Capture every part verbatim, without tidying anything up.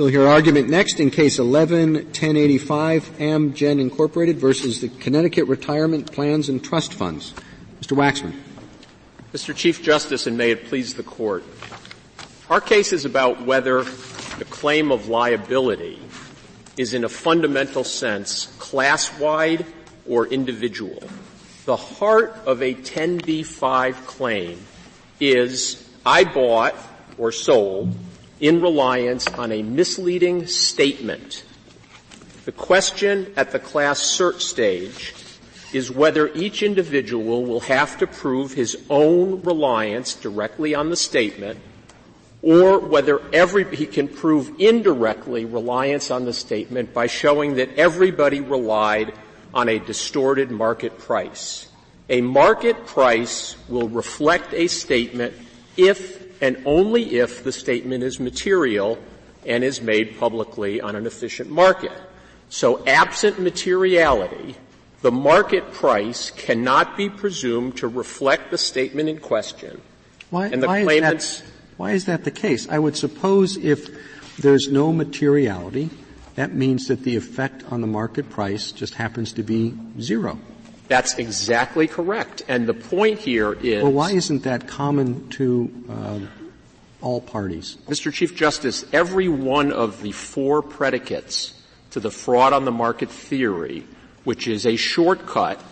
We'll hear argument next in Case eleven ten eighty-five, Amgen Incorporated versus the Connecticut Retirement Plans and Trust Funds. Mister Waxman. Mister Chief Justice, and may it please the Court, our case is about whether the claim of liability is in a fundamental sense class-wide or individual. The heart of a ten B five claim is I bought or sold in reliance on a misleading statement. The question at the class cert stage is whether each individual will have to prove his own reliance directly on the statement or whether every, he can prove indirectly reliance on the statement by showing that everybody relied on a distorted market price. A market price will reflect a statement if and only if the statement is material and is made publicly on an efficient market. So absent materiality, the market price cannot be presumed to reflect the statement in question. Why, and the why claimants is that, why is that the case? I would suppose if there's no materiality, that means that the effect on the market price just happens to be zero. That's exactly correct. And the point here is... Well, why isn't that common to uh, all parties? Mister Chief Justice, every one of the four predicates to the fraud on the market theory, which is a shortcut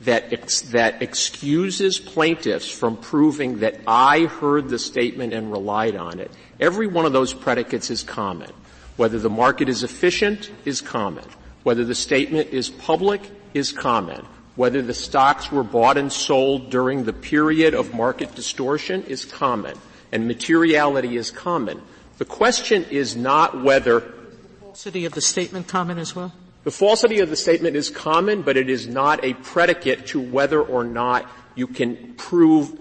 that ex- that excuses plaintiffs from proving that I heard the statement and relied on it, every one of those predicates is common. Whether the market is efficient is common. Whether the statement is public is common. Whether the stocks were bought and sold during the period of market distortion is common, and materiality is common. The question is not whether... Is the falsity of the statement common as well? The falsity of the statement is common, but it is not a predicate to whether or not you can prove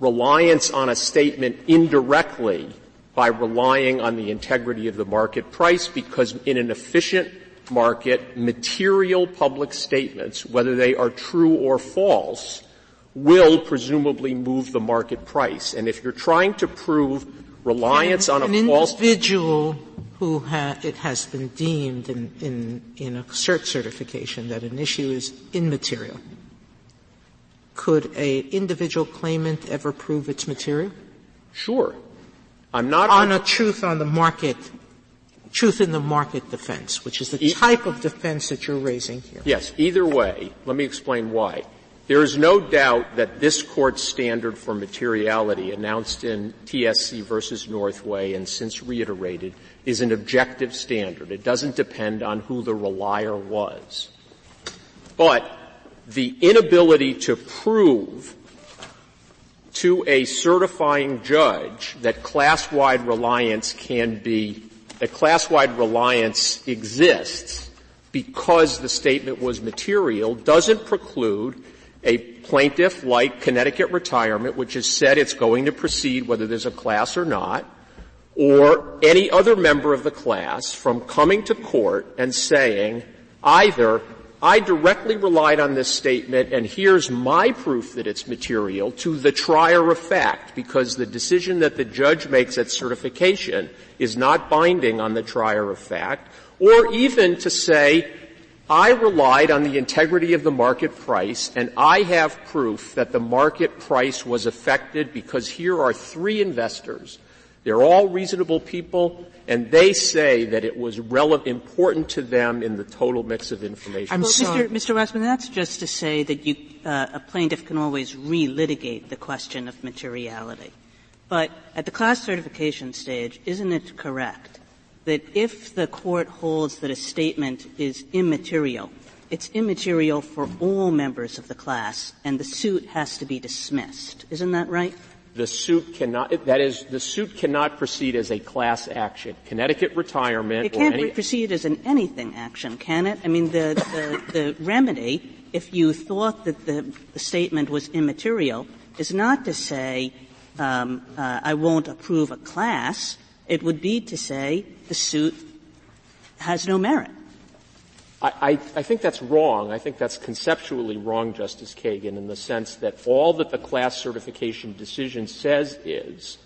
reliance on a statement indirectly by relying on the integrity of the market price, because in an efficient market, material public statements, whether they are true or false, will presumably move the market price. And if you're trying to prove reliance an, on a an false... An individual who ha- it has been deemed in, in, in a cert certification that an issue is immaterial, could an individual claimant ever prove it's material? Sure. I'm not... On a truth on the market... Truth in the market defense, which is the type of defense that you're raising here. Yes. Either way, let me explain why. There is no doubt that this Court's standard for materiality, announced in T S C versus Northway and since reiterated, is an objective standard. It doesn't depend on who the relier was. But the inability to prove to a certifying judge that class-wide reliance can be that class-wide reliance exists because the statement was material doesn't preclude a plaintiff like Connecticut Retirement, which has said it's going to proceed whether there's a class or not, or any other member of the class from coming to court and saying either I directly relied on this statement and here's my proof that it's material to the trier of fact, because the decision that the judge makes at certification is not binding on the trier of fact, or even to say, I relied on the integrity of the market price and I have proof that the market price was affected because here are three investors. They're all reasonable people, and they say that it was relevant, important to them in the total mix of information. I'm well, sorry. Mister Mister Waxman, that's just to say that you, uh, a plaintiff can always relitigate the question of materiality. But at the class certification stage, isn't it correct that if the court holds that a statement is immaterial, it's immaterial for all members of the class, and the suit has to be dismissed? Isn't that right? The suit cannot, that is, the suit cannot proceed as a class action. Connecticut Retirement or any... It can't any, proceed as an anything action, can it? I mean, the, the, the remedy, if you thought that the, the statement was immaterial, is not to say, um, uh, I won't approve a class. It would be to say the suit has no merit. I, I think that's wrong. I think that's conceptually wrong, Justice Kagan, in the sense that all that the class certification decision says is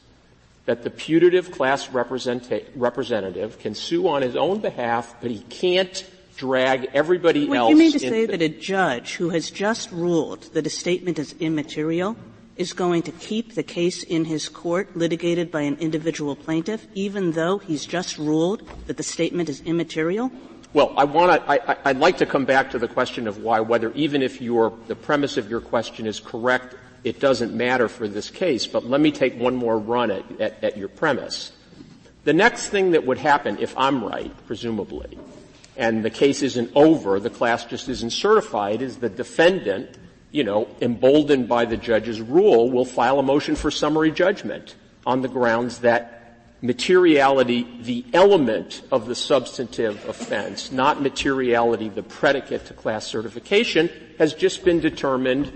that the putative class representa- representative can sue on his own behalf, but he can't drag everybody else. Well, you mean to say that a judge who has just ruled that a statement is immaterial is going to keep the case in his court litigated by an individual plaintiff, even though he's just ruled that the statement is immaterial? Well, I want to. I, I'd like to come back to the question of why, whether even if your the premise of your question is correct, it doesn't matter for this case. But let me take one more run at, at, at your premise. The next thing that would happen, if I'm right, presumably, and the case isn't over, the class just isn't certified, is the defendant, you know, emboldened by the judge's rule, will file a motion for summary judgment on the grounds that materiality, the element of the substantive offense, not materiality, the predicate to class certification, has just been determined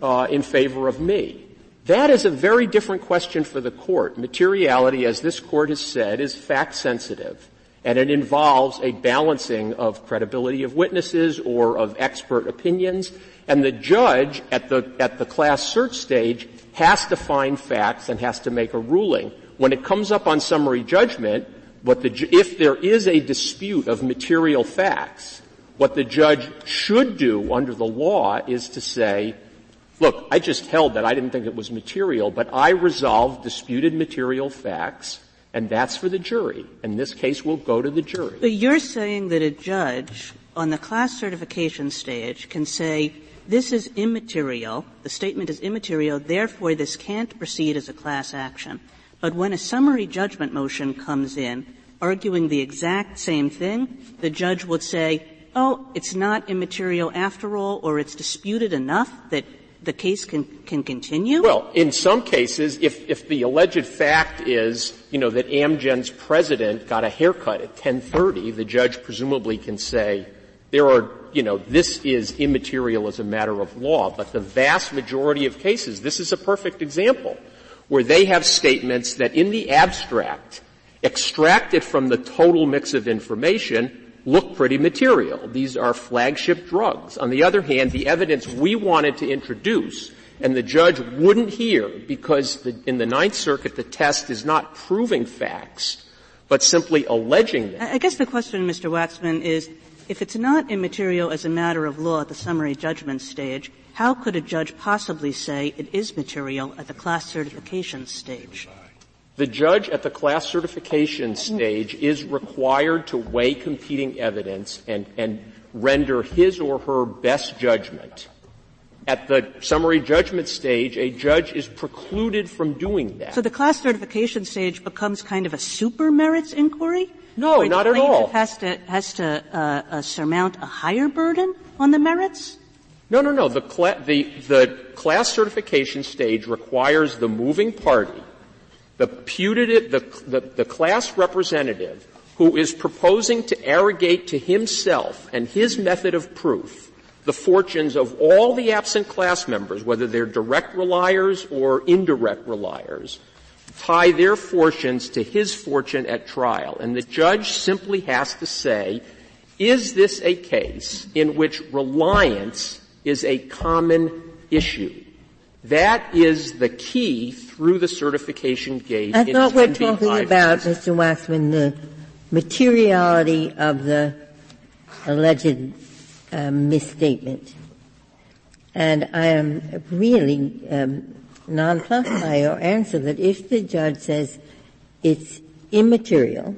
uh, in favor of me. That is a very different question for the court. Materiality, as this court has said, is fact sensitive, and it involves a balancing of credibility of witnesses or of expert opinions, and the judge at the at the class cert stage has to find facts and has to make a ruling. When it comes up on summary judgment, what the, if there is a dispute of material facts, what the judge should do under the law is to say, look, I just held that I didn't think it was material, but I resolved disputed material facts, and that's for the jury. And this case will go to the jury. But you're saying that a judge on the class certification stage can say, this is immaterial, the statement is immaterial, therefore this can't proceed as a class action. But when a summary judgment motion comes in, arguing the exact same thing, the judge would say, oh, it's not immaterial after all, or it's disputed enough that the case can, can continue? Well, in some cases, if, if the alleged fact is, you know, that Amgen's president got a haircut at ten thirty, the judge presumably can say, there are, you know, this is immaterial as a matter of law. But the vast majority of cases, this is a perfect example, where they have statements that in the abstract, extracted from the total mix of information, look pretty material. These are flagship drugs. On the other hand, the evidence we wanted to introduce and the judge wouldn't hear because the, in the Ninth Circuit the test is not proving facts, but simply alleging them. I guess the question, Mister Waxman, is if it's not immaterial as a matter of law at the summary judgment stage, how could a judge possibly say it is material at the class certification stage? The judge at the class certification stage is required to weigh competing evidence and, and render his or her best judgment. At the summary judgment stage, a judge is precluded from doing that. So the class certification stage becomes kind of a super merits inquiry? No, not at all. The plaintiff has to, has to uh, uh, surmount a higher burden on the merits? No, no, no. The, cla- the, the class certification stage requires the moving party, the putative, the, the, the class representative who is proposing to arrogate to himself and his method of proof the fortunes of all the absent class members, whether they're direct reliers or indirect reliers, tie their fortunes to his fortune at trial. And the judge simply has to say, is this a case in which reliance is a common issue? That is the key through the certification gate. I thought we're talking about, Mister Waxman, the materiality of the alleged uh, misstatement. And I am really um, nonplussed by your answer that if the judge says it's immaterial,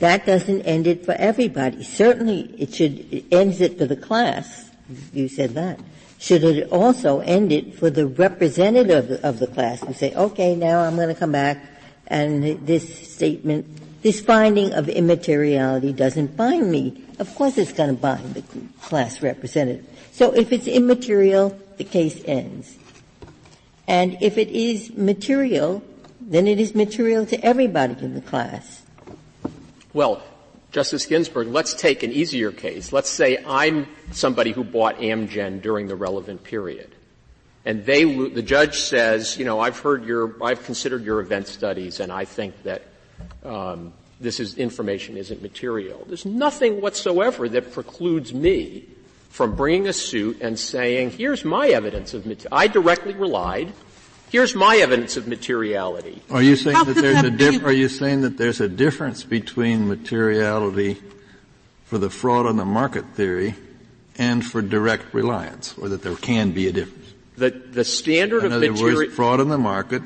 that doesn't end it for everybody. Certainly it should, it ends it for the class. You said that. Should it also end it for the representative of the class and say, okay, now I'm going to come back and this statement, this finding of immateriality doesn't bind me. Of course it's going to bind the class representative. So if it's immaterial, the case ends. And if it is material, then it is material to everybody in the class. Well, Justice Ginsburg, let's take an easier case. Let's say I'm somebody who bought Amgen during the relevant period. And they, the judge says, you know, I've heard your, I've considered your event studies and I think that, um, this is, information isn't material. There's nothing whatsoever that precludes me from bringing a suit and saying, here's my evidence of material. I directly relied. Here's my evidence of materiality. Are you saying that there's a dif- Are you saying that there's a difference between materiality for the fraud on the market theory and for direct reliance, or that there can be a difference? The, the standard of materiality. In other words, fraud on the market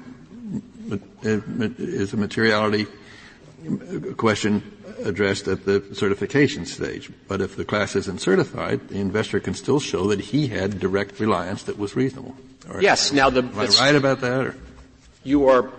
is a materiality question addressed at the certification stage. But if the class isn't certified, the investor can still show that he had direct reliance that was reasonable. Or yes. Now, the, am I right about that? Or? You are.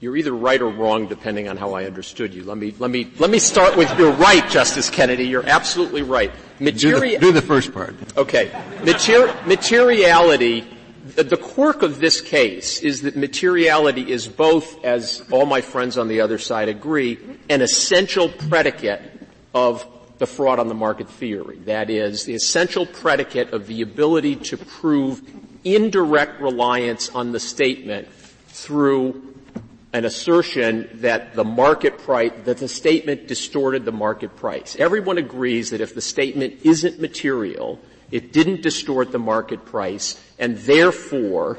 You're either right or wrong, depending on how I understood you. Let me let me let me start with you're right, Justice Kennedy. You're absolutely right. Materi- do, the, do the first part. Okay. Mater- materiality. The quirk of this case is that materiality is both, as all my friends on the other side agree, an essential predicate of the fraud on the market theory. That is, the essential predicate of the ability to prove indirect reliance on the statement through an assertion that the market price, that the statement distorted the market price. Everyone agrees that if the statement isn't material, it didn't distort the market price, and therefore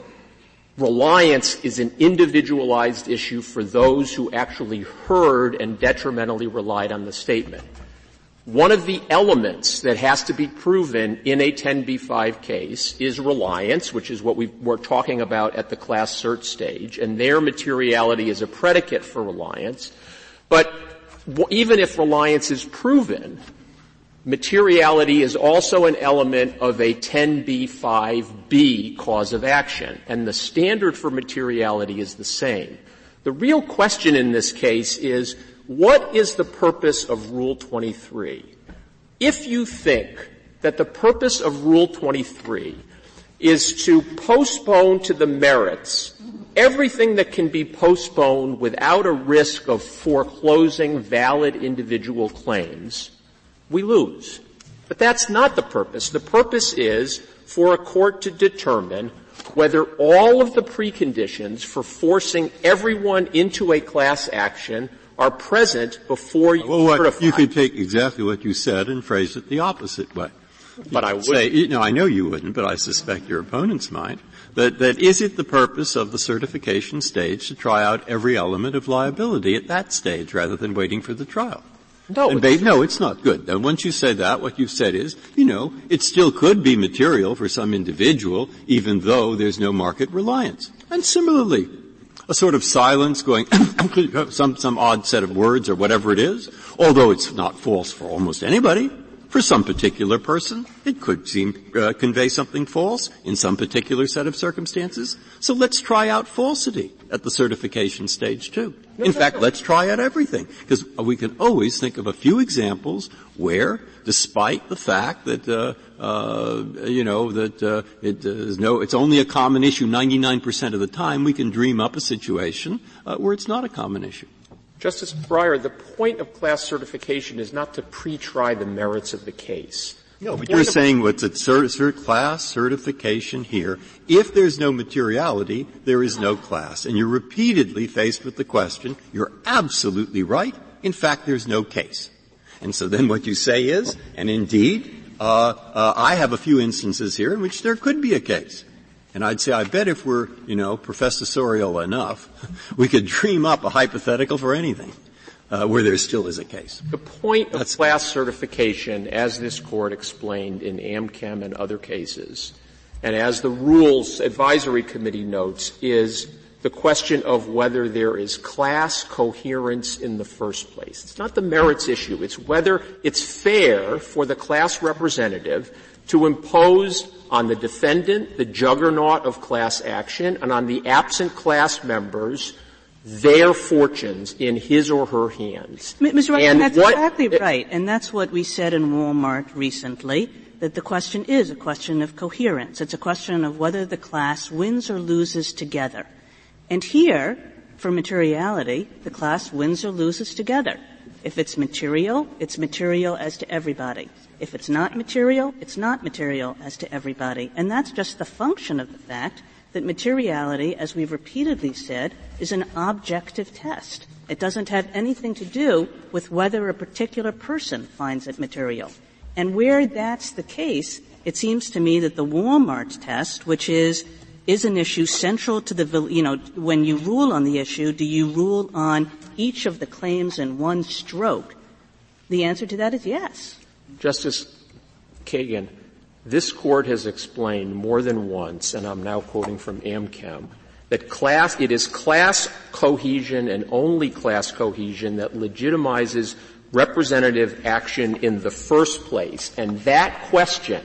reliance is an individualized issue for those who actually heard and detrimentally relied on the statement. One of the elements that has to be proven in a ten B five case is reliance, which is what we were talking about at the class cert stage, and their materiality is a predicate for reliance. But even if reliance is proven, materiality is also an element of a ten B five B cause of action, and the standard for materiality is the same. The real question in this case is, what is the purpose of Rule twenty-three? If you think that the purpose of Rule twenty-three is to postpone to the merits everything that can be postponed without a risk of foreclosing valid individual claims, we lose. But that's not the purpose. The purpose is for a court to determine whether all of the preconditions for forcing everyone into a class action are present before you well, certify. Well, you could take exactly what you said and phrase it the opposite way. You but I wouldn't. You no, know, I know you wouldn't, but I suspect your opponents might. That, that is it the purpose of the certification stage to try out every element of liability at that stage rather than waiting for the trial? No, and it's, ba- no, it's not good. Now, once you say that, what you've said is, you know, it still could be material for some individual, even though there's no market reliance. And similarly, a sort of silence going, some, some odd set of words or whatever it is, although it's not false for almost anybody, for some particular person, it could seem, uh, convey something false in some particular set of circumstances. So let's try out falsity at the certification stage too. No, in no, fact, no. Let's try out everything, because we can always think of a few examples where, despite the fact that, uh, uh, you know, that, uh, it is no, it's only a common issue ninety-nine percent of the time, we can dream up a situation, uh, where it's not a common issue. Justice Breyer, the point of class certification is not to pre-try the merits of the case. No, but you're saying what's at cert- cert- class certification here. If there's no materiality, there is no class. And you're repeatedly faced with the question, you're absolutely right. In fact, there's no case. And so then what you say is, and indeed, uh, uh, I have a few instances here in which there could be a case. And I'd say, I bet if we're, you know, professorial enough, we could dream up a hypothetical for anything, uh, where there still is a case. The point That's of class certification, as this Court explained in Amchem and other cases, and as the Rules Advisory Committee notes, is the question of whether there is class coherence in the first place. It's not the merits issue. It's whether it's fair for the class representative to impose on the defendant, the juggernaut of class action, and on the absent class members, their fortunes in his or her hands. Mister Ryan, that's what, exactly it, right, and that's what we said in Walmart recently, that the question is a question of coherence. It's a question of whether the class wins or loses together. And here, for materiality, the class wins or loses together. If it's material, it's material as to everybody. If it's not material, it's not material as to everybody. And that's just the function of the fact that materiality, as we've repeatedly said, is an objective test. It doesn't have anything to do with whether a particular person finds it material. And where that's the case, it seems to me that the Walmart test, which is is an issue central to the, you know, when you rule on the issue, do you rule on each of the claims in one stroke? The answer to that is yes. Justice Kagan, this Court has explained more than once, and I'm now quoting from Amchem, that class, it is class cohesion and only class cohesion that legitimizes representative action in the first place. And that question,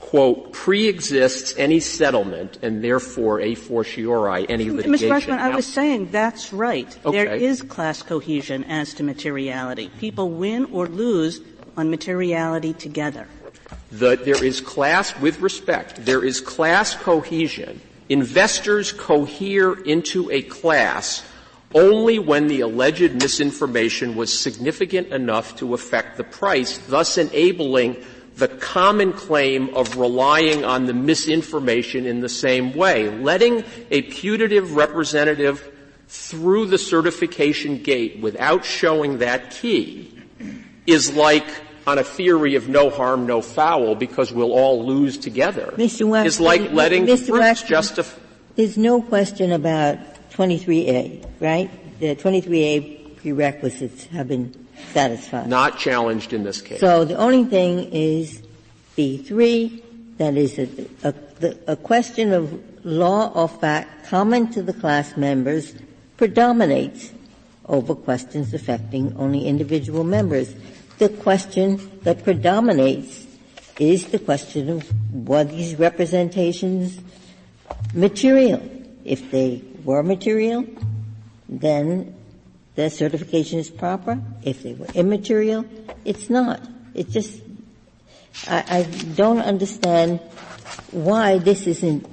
quote, pre-exists any settlement and therefore a fortiori any litigation. Miz Rushman, I was saying that's right. Okay. There is class cohesion as to materiality. People win or lose on materiality together. The, there is class, with respect, there is class cohesion. Investors cohere into a class only when the alleged misinformation was significant enough to affect the price, thus enabling the common claim of relying on the misinformation in the same way. Letting a putative representative through the certification gate without showing that key is like on a theory of no harm, no foul, because we'll all lose together. Mister Waxman, is like letting fruits justify. There's no question about twenty-three A, right? The twenty-three A prerequisites have been satisfied. Not challenged in this case. So the only thing is B three, that is a, a, a question of law or fact common to the class members predominates over questions affecting only individual members. The question that predominates is the question of were these representations material. If they were material, then their certification is proper. If they were immaterial, it's not. It just I, I don't understand why this isn't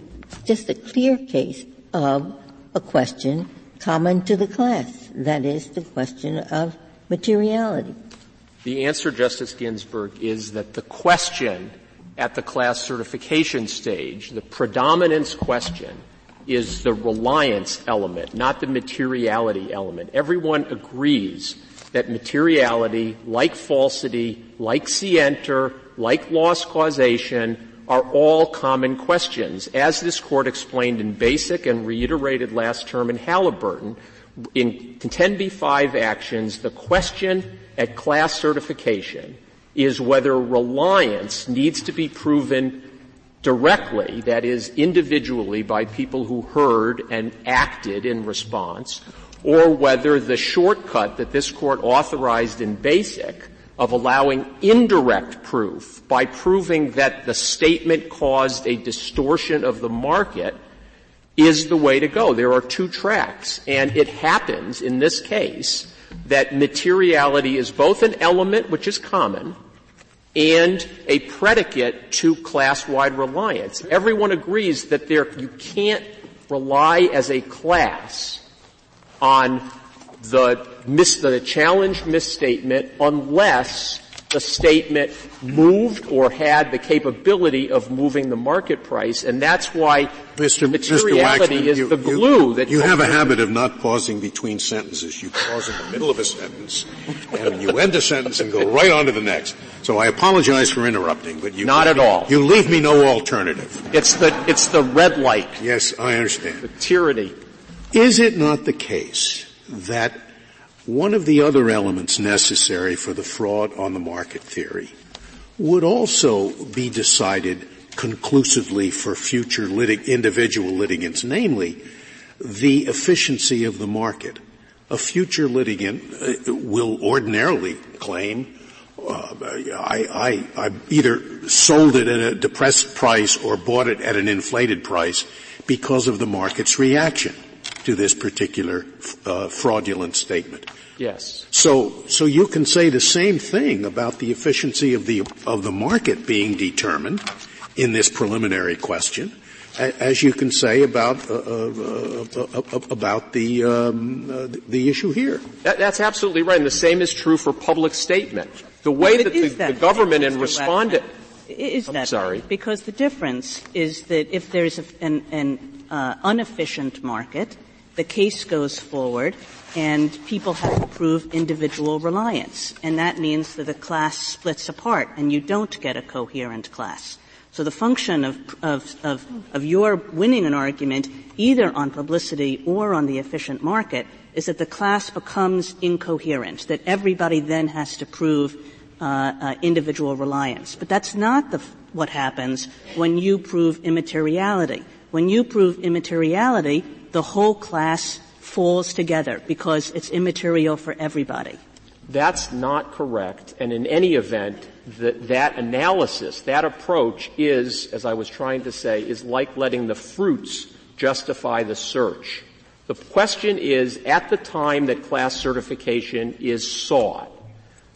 just a clear case of a question common to the class, that is, the question of materiality. The answer, Justice Ginsburg, is that the question at the class certification stage, the predominance question, is the reliance element, not the materiality element. Everyone agrees that materiality, like falsity, like scienter, like loss causation, are all common questions. As this Court explained in Basic and reiterated last term in Halliburton, in ten B five actions, the question at class certification is whether reliance needs to be proven directly, that is, individually by people who heard and acted in response, or whether the shortcut that this Court authorized in Basic of allowing indirect proof by proving that the statement caused a distortion of the market is the way to go. There are two tracks, and it happens in this case that materiality is both an element, which is common, and a predicate to class-wide reliance. Everyone agrees that there, you can't rely as a class on the, mis, the challenged misstatement unless the statement moved or had the capability of moving the market price, and that's why Mister materiality Mister Waxman, is you, the glue you, that you have a habit of not pausing between sentences. You pause in the middle of a sentence, and you end a sentence and go right on to the next. So I apologize for interrupting, but you not at all. You leave me no alternative. It's the it's the red light. Yes, I understand. The tyranny. Is it not the case that one of the other elements necessary for the fraud on the market theory would also be decided conclusively for future litig- individual litigants, namely the efficiency of the market? A future litigant uh, will ordinarily claim, uh, I, I, I either sold it at a depressed price or bought it at an inflated price because of the market's reaction to this particular uh, fraudulent statement. Yes. So, so you can say the same thing about the efficiency of the of the market being determined in this preliminary question, as you can say about uh, uh, uh, uh, about the um, uh, the issue here. That, that's absolutely right, and the same is true for public statement. The way no, that, the, that the government and respondent is I'm that sorry right? Because the difference is that if there is an an uh, inefficient market, the case goes forward, and people have to prove individual reliance. And that means that the class splits apart, and you don't get a coherent class. So the function of, of, of, of your winning an argument, either on publicity or on the efficient market, is that the class becomes incoherent, that everybody then has to prove uh, uh individual reliance. But that's not the f- what happens when you prove immateriality. When you prove immateriality, the whole class falls together because it's immaterial for everybody. That's not correct, and in any event, that, that analysis, that approach is, as I was trying to say, is like letting the fruits justify the search. The question is, at the time that class certification is sought,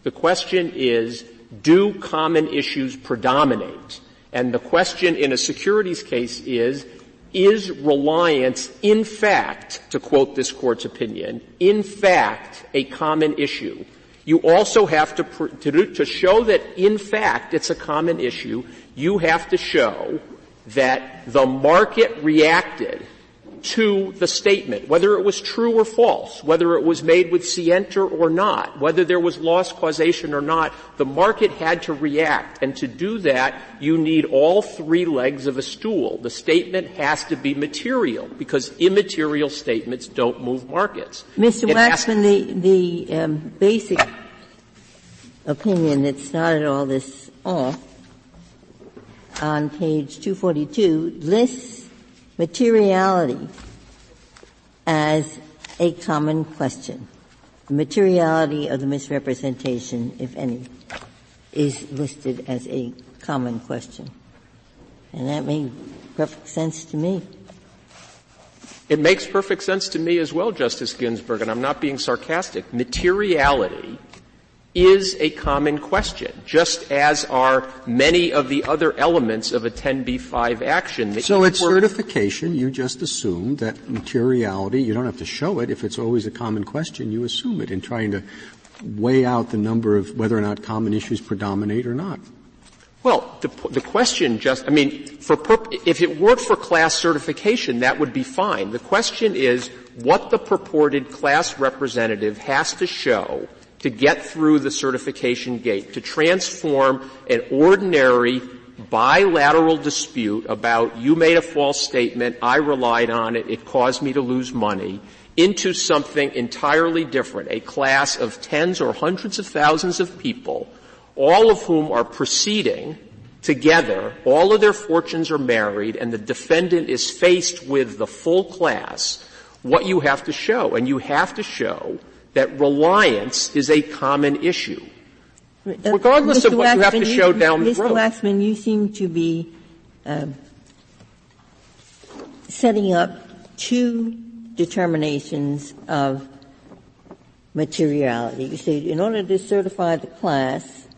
the question is, do common issues predominate? And the question in a securities case is, is reliance, in fact, to quote this Court's opinion, in fact a common issue? You also have to, pr- to, do, to show that, in fact, it's a common issue, you have to show that the market reacted to the statement, whether it was true or false, whether it was made with scienter or not, whether there was loss causation or not, the market had to react. And to do that, you need all three legs of a stool. The statement has to be material, because immaterial statements don't move markets. Mister It Waxman, to- the, the um, basic opinion that started all this off on page two forty-two lists materiality as a common question. The materiality of the misrepresentation, if any, is listed as a common question. And that made perfect sense to me. It makes perfect sense to me as well, Justice Ginsburg, and I'm not being sarcastic. Materiality is a common question, just as are many of the other elements of a ten B five action. So at certification, you just assume that materiality, you don't have to show it. If it's always a common question, you assume it in trying to weigh out the number of whether or not common issues predominate or not. Well, the, the question just, I mean, for perp- if it weren't for class certification, that would be fine. The question is what the purported class representative has to show to get through the certification gate, to transform an ordinary bilateral dispute about you made a false statement, I relied on it, it caused me to lose money, into something entirely different, a class of tens or hundreds of thousands of people, all of whom are proceeding together, all of their fortunes are married, and the defendant is faced with the full class, what you have to show. And you have to show that reliance is a common issue, regardless uh, of what Waxman, you have to show you, down Mister the road. Mister Waxman, you seem to be uh, setting up two determinations of materiality. You say, in order to certify the class,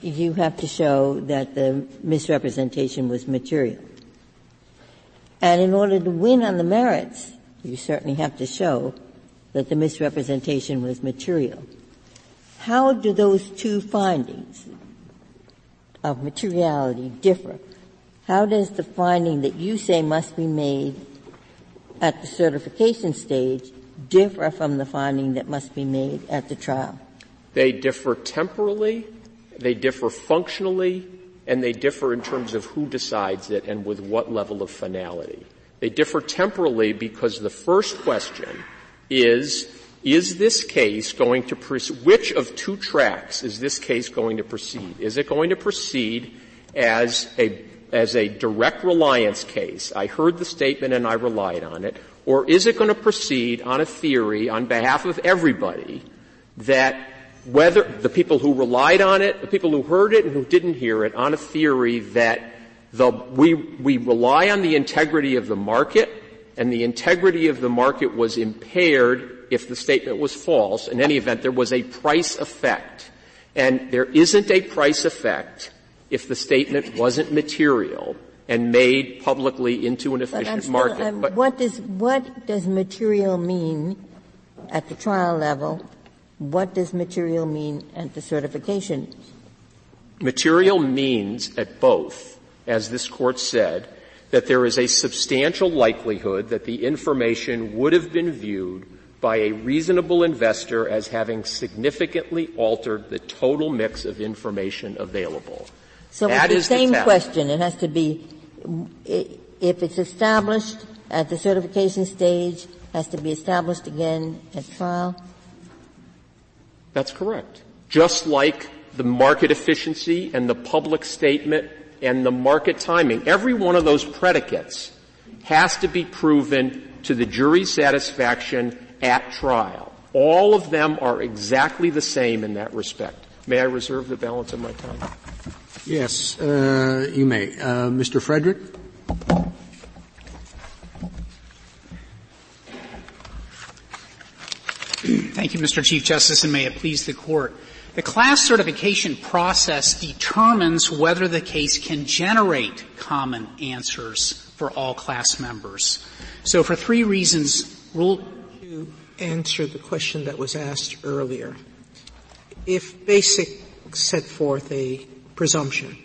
you have to show that the misrepresentation was material. And in order to win on the merits, you certainly have to show that the misrepresentation was material. How do those two findings of materiality differ? How does the finding that you say must be made at the certification stage differ from the finding that must be made at the trial? They differ temporally, they differ functionally, and they differ in terms of who decides it and with what level of finality. They differ temporally because the first question is, is this case going to proceed, which of two tracks is this case going to proceed? Is it going to proceed as a, as a direct reliance case? I heard the statement and I relied on it. Or is it going to proceed on a theory on behalf of everybody that whether the people who relied on it, the people who heard it and who didn't hear it, on a theory that the, we, we rely on the integrity of the market, and the integrity of the market was impaired if the statement was false. In any event, there was a price effect. And there isn't a price effect if the statement wasn't material and made publicly into an efficient still, market. Um, but what does, what does material mean at the trial level? What does material mean at the certification? Material means at both, as this Court said, that there is a substantial likelihood that the information would have been viewed by a reasonable investor as having significantly altered the total mix of information available. So that it's the same the question. It has to be, if it's established at the certification stage, has to be established again at trial? That's correct. Just like the market efficiency and the public statement and the market timing, every one of those predicates has to be proven to the jury's satisfaction at trial. All of them are exactly the same in that respect. May I reserve the balance of my time? Yes, uh, you may. Uh, Mister Frederick? Thank you, Mister Chief Justice, and may it please the Court. The class certification process determines whether the case can generate common answers for all class members. So for three reasons, rule... answer the question that was asked earlier. If BASIC set forth a presumption,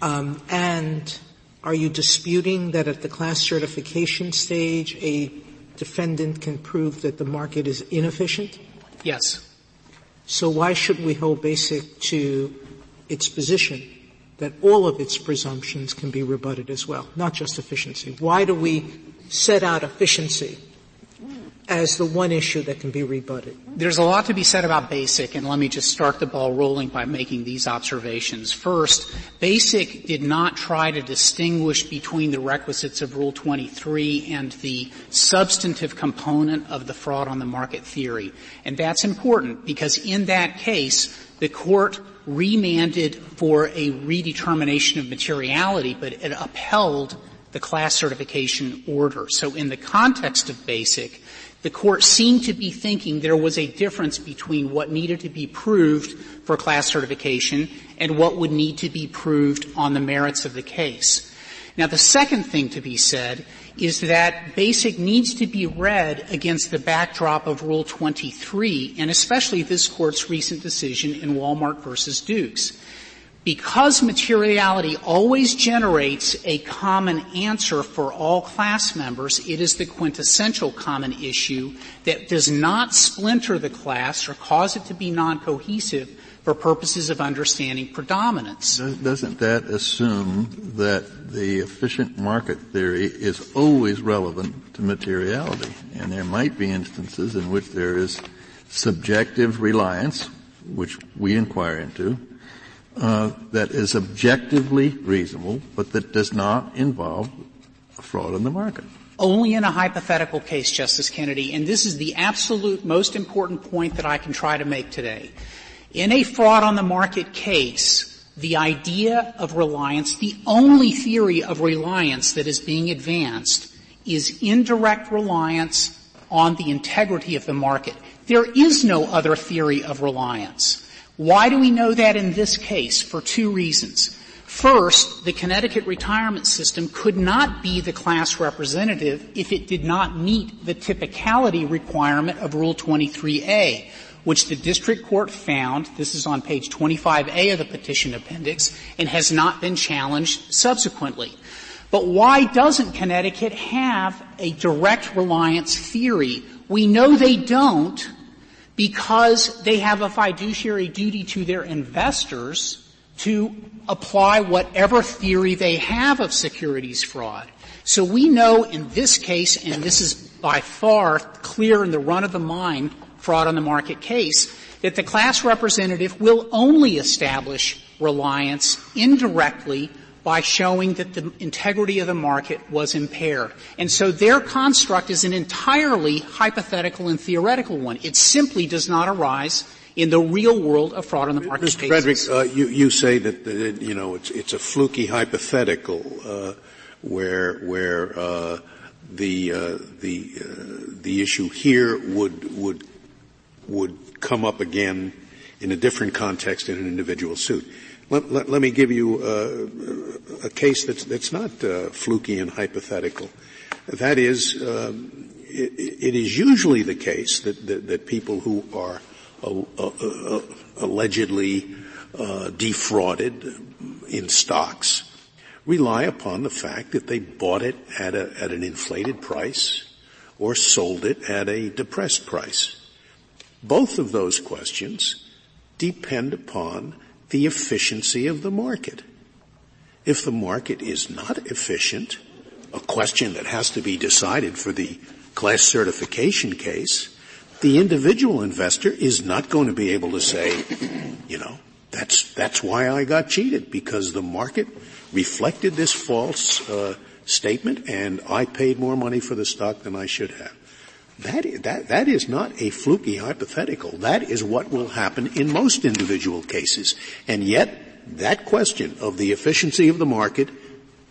um, and are you disputing that at the class certification stage a defendant can prove that the market is inefficient? Yes. So why should we hold BASIC to its position that all of its presumptions can be rebutted as well, not just efficiency? Why do we set out efficiency as the one issue that can be rebutted? There's a lot to be said about BASIC, and let me just start the ball rolling by making these observations. First, BASIC did not try to distinguish between the requisites of Rule twenty-three and the substantive component of the fraud on the market theory. And that's important because in that case, the Court remanded for a redetermination of materiality, but it upheld the class certification order. So in the context of BASIC, the Court seemed to be thinking there was a difference between what needed to be proved for class certification and what would need to be proved on the merits of the case. Now, the second thing to be said is that BASIC needs to be read against the backdrop of Rule twenty-three, and especially this Court's recent decision in Walmart versus Dukes. Because materiality always generates a common answer for all class members, it is the quintessential common issue that does not splinter the class or cause it to be non-cohesive for purposes of understanding predominance. Doesn't that assume that the efficient market theory is always relevant to materiality? And there might be instances in which there is subjective reliance, which we inquire into, Uh, that is objectively reasonable, but that does not involve fraud in the market. Only in a hypothetical case, Justice Kennedy, and this is the absolute most important point that I can try to make today. In a fraud on the market case, the idea of reliance, the only theory of reliance that is being advanced, is indirect reliance on the integrity of the market. There is no other theory of reliance. Why do we know that in this case? For two reasons. First, the Connecticut retirement system could not be the class representative if it did not meet the typicality requirement of Rule twenty-three A, which the district court found, this is on page twenty-five A of the petition appendix, and has not been challenged subsequently. But why doesn't Connecticut have a direct reliance theory? We know they don't, because they have a fiduciary duty to their investors to apply whatever theory they have of securities fraud. So we know in this case, and this is by far clear in the run-of-the-mind fraud on the market case, that the class representative will only establish reliance indirectly by showing that the integrity of the market was impaired. And so their construct is an entirely hypothetical and theoretical one. It simply does not arise in the real world of fraud on the market cases. Mister Frederick, uh, you, you say that, uh, you know, it's, it's a fluky hypothetical, uh, where, where, uh, the, uh, the, uh, the issue here would, would, would come up again in a different context in an individual suit. Let, let, let me give you uh, a case that's, that's not uh, fluky and hypothetical. That is, um, it, it is usually the case that, that, that people who are uh, uh, allegedly uh, defrauded in stocks rely upon the fact that they bought it at, a, at an inflated price or sold it at a depressed price. Both of those questions depend upon the efficiency of the market. If the market is not efficient, a question that has to be decided for the class certification case, the individual investor is not going to be able to say, you know, that's that's why I got cheated, because the market reflected this false uh, statement and I paid more money for the stock than I should have. That, that, that is not a fluky hypothetical. That is what will happen in most individual cases. And yet, that question of the efficiency of the market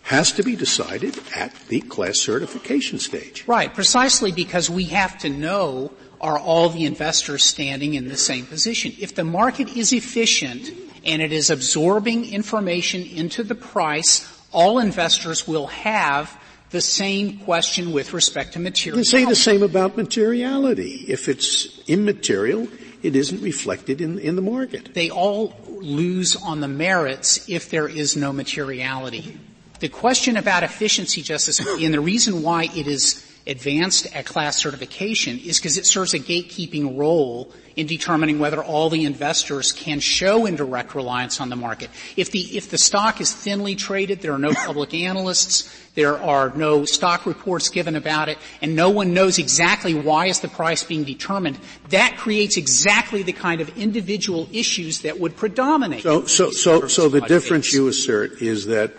has to be decided at the class certification stage. Right, precisely because we have to know, are all the investors standing in the same position? If the market is efficient and it is absorbing information into the price, all investors will have the same question with respect to materiality. They say the same about materiality. If it's immaterial, it isn't reflected in, in the market. They all lose on the merits if there is no materiality. The question about efficiency, Justice, and the reason why it is advanced at class certification is because it serves a gatekeeping role in determining whether all the investors can show indirect reliance on the market. If the, if the stock is thinly traded, there are no public analysts, there are no stock reports given about it, and no one knows exactly why is the price being determined, that creates exactly the kind of individual issues that would predominate. So, so, so, so the difference case. You assert is that,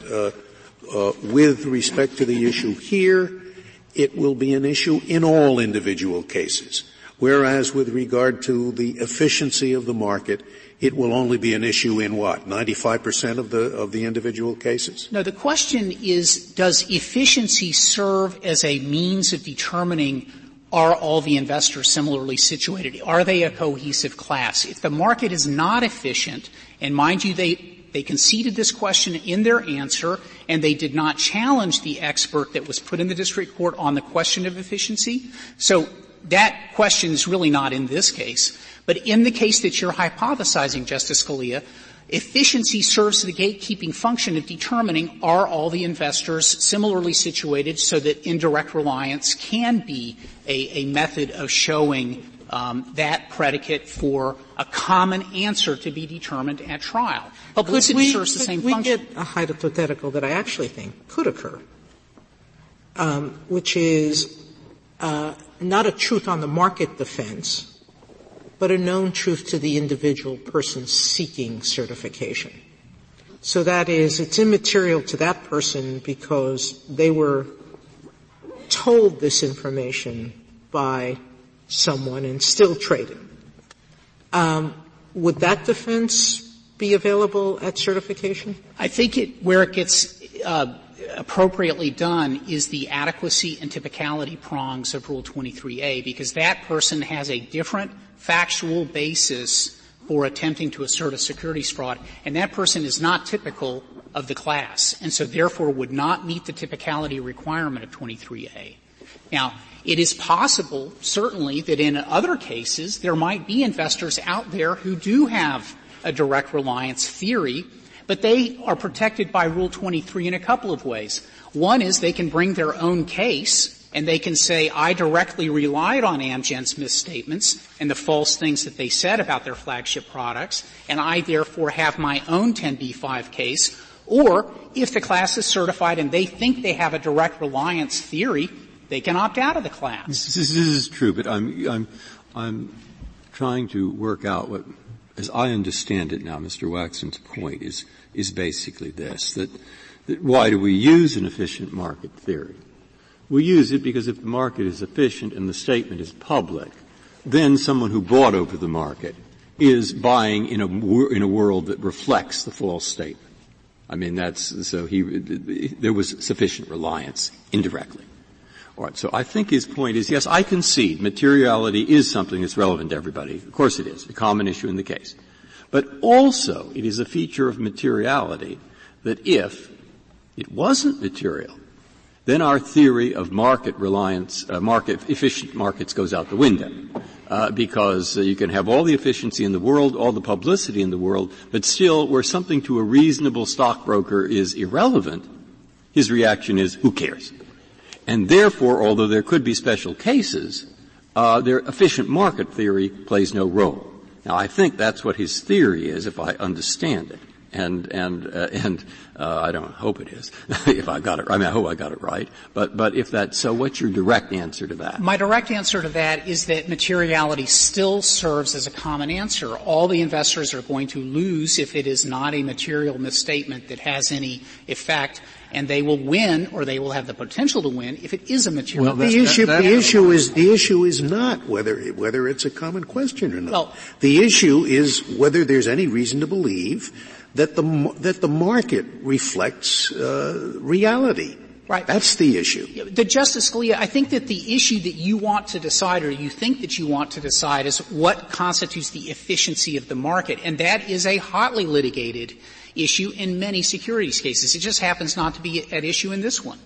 uh, uh, with respect to the issue here, it will be an issue in all individual cases, whereas with regard to the efficiency of the market, it will only be an issue in what, ninety-five percent of the of the individual cases? No, the question is, does efficiency serve as a means of determining are all the investors similarly situated? Are they a cohesive class? If the market is not efficient, and mind you, they They conceded this question in their answer, and they did not challenge the expert that was put in the district court on the question of efficiency. So that question is really not in this case. But in the case that you're hypothesizing, Justice Scalia, efficiency serves the gatekeeping function of determining are all the investors similarly situated so that indirect reliance can be a, a method of showing Um, that predicate for a common answer to be determined at trial. Publicity serves the same function. We get a hypothetical that I actually think could occur, um, which is uh, not a truth on the market defense, but a known truth to the individual person seeking certification. So that is, it's immaterial to that person because they were told this information by someone and still traded. Um, would that defense be available at certification? I think it, where it gets uh, appropriately done is the adequacy and typicality prongs of Rule twenty-three A, because that person has a different factual basis for attempting to assert a securities fraud, and that person is not typical of the class, and so therefore would not meet the typicality requirement of twenty-three A. Now, it is possible, certainly, that in other cases there might be investors out there who do have a direct reliance theory, but they are protected by Rule twenty-three in a couple of ways. One is they can bring their own case and they can say, I directly relied on Amgen's misstatements and the false things that they said about their flagship products, and I therefore have my own ten B five case. Or if the class is certified and they think they have a direct reliance theory, they can opt out of the class. This, this, this is true, but I'm, I'm, I'm trying to work out what, as I understand it now, Mister Waxman's point is, is basically this, that, that why do we use an efficient market theory? We use it because if the market is efficient and the statement is public, then someone who bought over the market is buying in a, in a world that reflects the false statement. I mean, that's, so he, there was sufficient reliance indirectly. All right, so I think his point is, yes, I concede materiality is something that's relevant to everybody. Of course it is, a common issue in the case. But also it is a feature of materiality that if it wasn't material, then our theory of market reliance, uh, market efficient markets goes out the window, uh, because uh, you can have all the efficiency in the world, all the publicity in the world, but still where something to a reasonable stockbroker is irrelevant, his reaction is, who cares? And therefore, although there could be special cases, uh, their efficient market theory plays no role. Now, I think that's what his theory is, if I understand it. And, and, uh, and, uh, I don't hope it is. If I got it, I mean, I hope I got it right. But, but if that, so what's your direct answer to that? My direct answer to that is that materiality still serves as a common answer. All the investors are going to lose if it is not a material misstatement that has any effect, and they will win, or they will have the potential to win, if it is a material. Well, the that, issue, that, that, the issue is, the issue is not whether, it, whether it's a common question or not. Well, the issue is whether there's any reason to believe that the, that the market reflects, uh, reality. Right. That's the issue. The Justice Scalia, I think that the issue that you want to decide, or you think that you want to decide, is what constitutes the efficiency of the market. And that is a hotly litigated issue in many securities cases. It just happens not to be at issue in this one.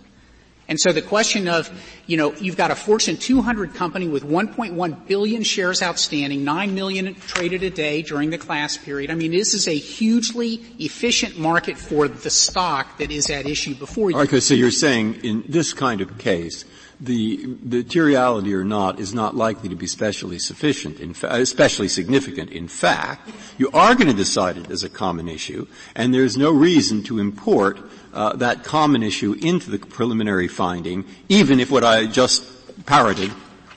And so the question of, you know, you've got a Fortune two hundred company with one point one billion shares outstanding, nine million traded a day during the class period. I mean, this is a hugely efficient market for the stock that is at issue before you. Okay, so you're saying in this kind of case, the, the materiality or not is not likely to be specially sufficient, in fa- especially significant. In fact, you are going to decide it as a common issue, and there's no reason to import Uh, that common issue into the preliminary finding, even if what I just parroted,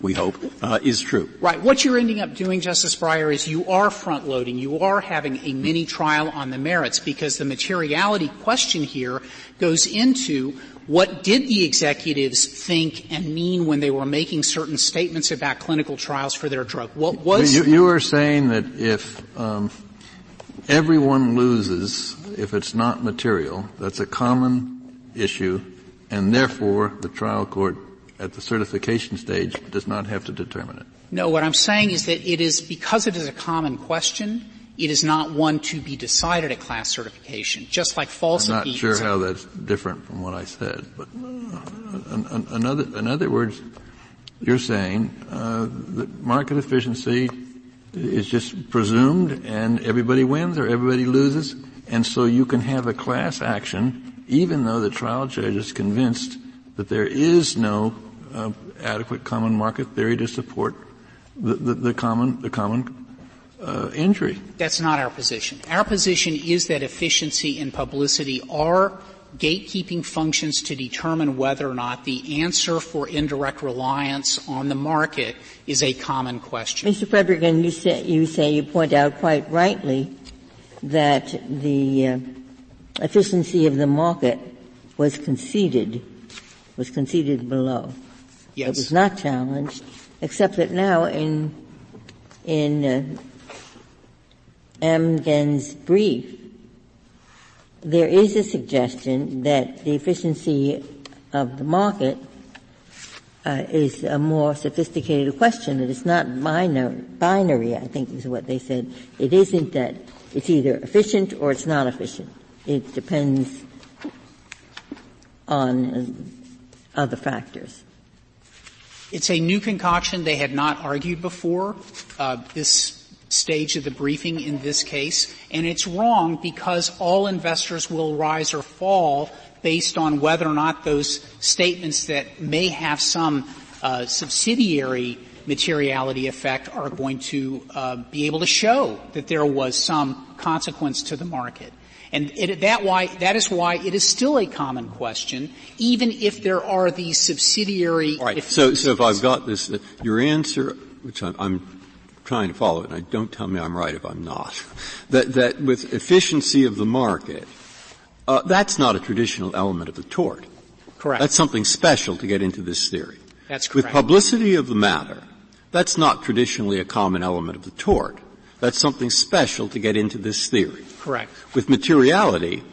we hope, uh, is true. Right. What you're ending up doing, Justice Breyer, is you are front-loading. You are having a mini-trial on the merits, because the materiality question here goes into what did the executives think and mean when they were making certain statements about clinical trials for their drug. What was you, you are saying that if um, everyone loses if it's not material, that's a common issue, and therefore the trial court at the certification stage does not have to determine it? No, what I'm saying is that it is, because it is a common question, it is not one to be decided at class certification, just like falsity. I'm not sure how that's different from what I said, but another, in other words, you're saying uh, that market efficiency is just presumed and everybody wins or everybody loses. And so you can have a class action even though the trial judge is convinced that there is no uh, adequate common market theory to support the, the, the common, the common uh, injury. That's not our position. Our position is that efficiency and publicity are gatekeeping functions to determine whether or not the answer for indirect reliance on the market is a common question. Mister Frederickson, you say, you say, you point out quite rightly that the uh, efficiency of the market was conceded, was conceded below. Yes. It was not challenged, except that now in in uh, Amgen's brief, there is a suggestion that the efficiency of the market uh, is a more sophisticated question, that it's not binary, binary, I think is what they said. It isn't that it's either efficient or it's not efficient. It depends on other factors. It's a new concoction they had not argued before, uh, this stage of the briefing in this case, and it's wrong because all investors will rise or fall based on whether or not those statements that may have some uh, subsidiary materiality effect are going to uh, be able to show that there was some consequence to the market. And it, that why, that is why it is still a common question, even if there are these subsidiary. All right. So, so if I've got this, uh, your answer, which I'm, I'm trying to follow it, and don't tell me I'm right if I'm not, that, that with efficiency of the market, uh, that's not a traditional element of the tort. Correct. That's something special to get into this theory. That's correct. With publicity of the matter, that's not traditionally a common element of the tort. That's something special to get into this theory. Correct. With materiality,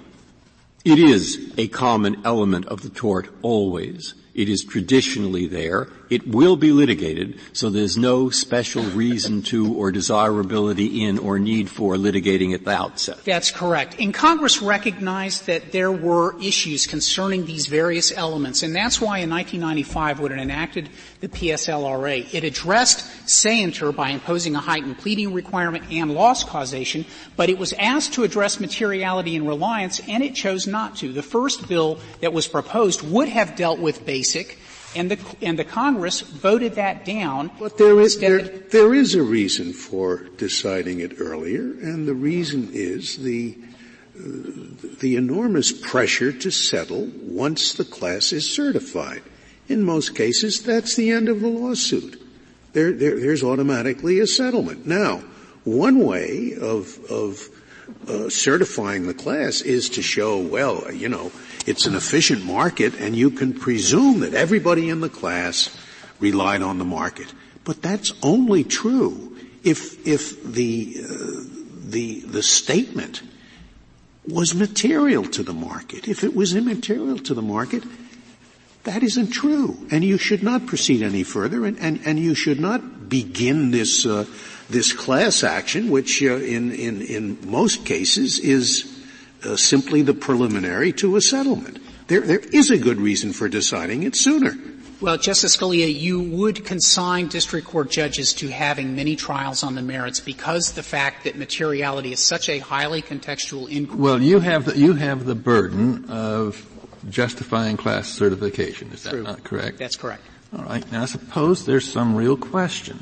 it is a common element of the tort always. It is traditionally there. It will be litigated, so there's no special reason to or desirability in or need for litigating at the outset. That's correct. And Congress recognized that there were issues concerning these various elements, and that's why in nineteen ninety-five, when it enacted the P S L R A, it addressed scienter by imposing a heightened pleading requirement and loss causation, but it was asked to address materiality and reliance, and it chose not to. The first bill that was proposed would have dealt with basic and the and the Congress voted that down. But there is there, there is a reason for deciding it earlier, and the reason is the uh, the enormous pressure to settle once the class is certified. In most cases, that's the end of the lawsuit. There, there there's automatically a settlement. Now, one way of of Uh, certifying the class is to show, well, you know, it's an efficient market and you can presume that everybody in the class relied on the market. But that's only true if, if the, uh, the, the statement was material to the market. If it was immaterial to the market, that isn't true. And you should not proceed any further and, and, and you should not begin this, uh, this class action, which uh, in, in, in most cases is uh, simply the preliminary to a settlement. There, there is a good reason for deciding it sooner. Well, Justice Scalia, you would consign district court judges to having many trials on the merits because the fact that materiality is such a highly contextual inquiry. Well, you have the, you have the burden of justifying class certification. Is that True. Not correct? That's correct. All right. Now, suppose there's some real question.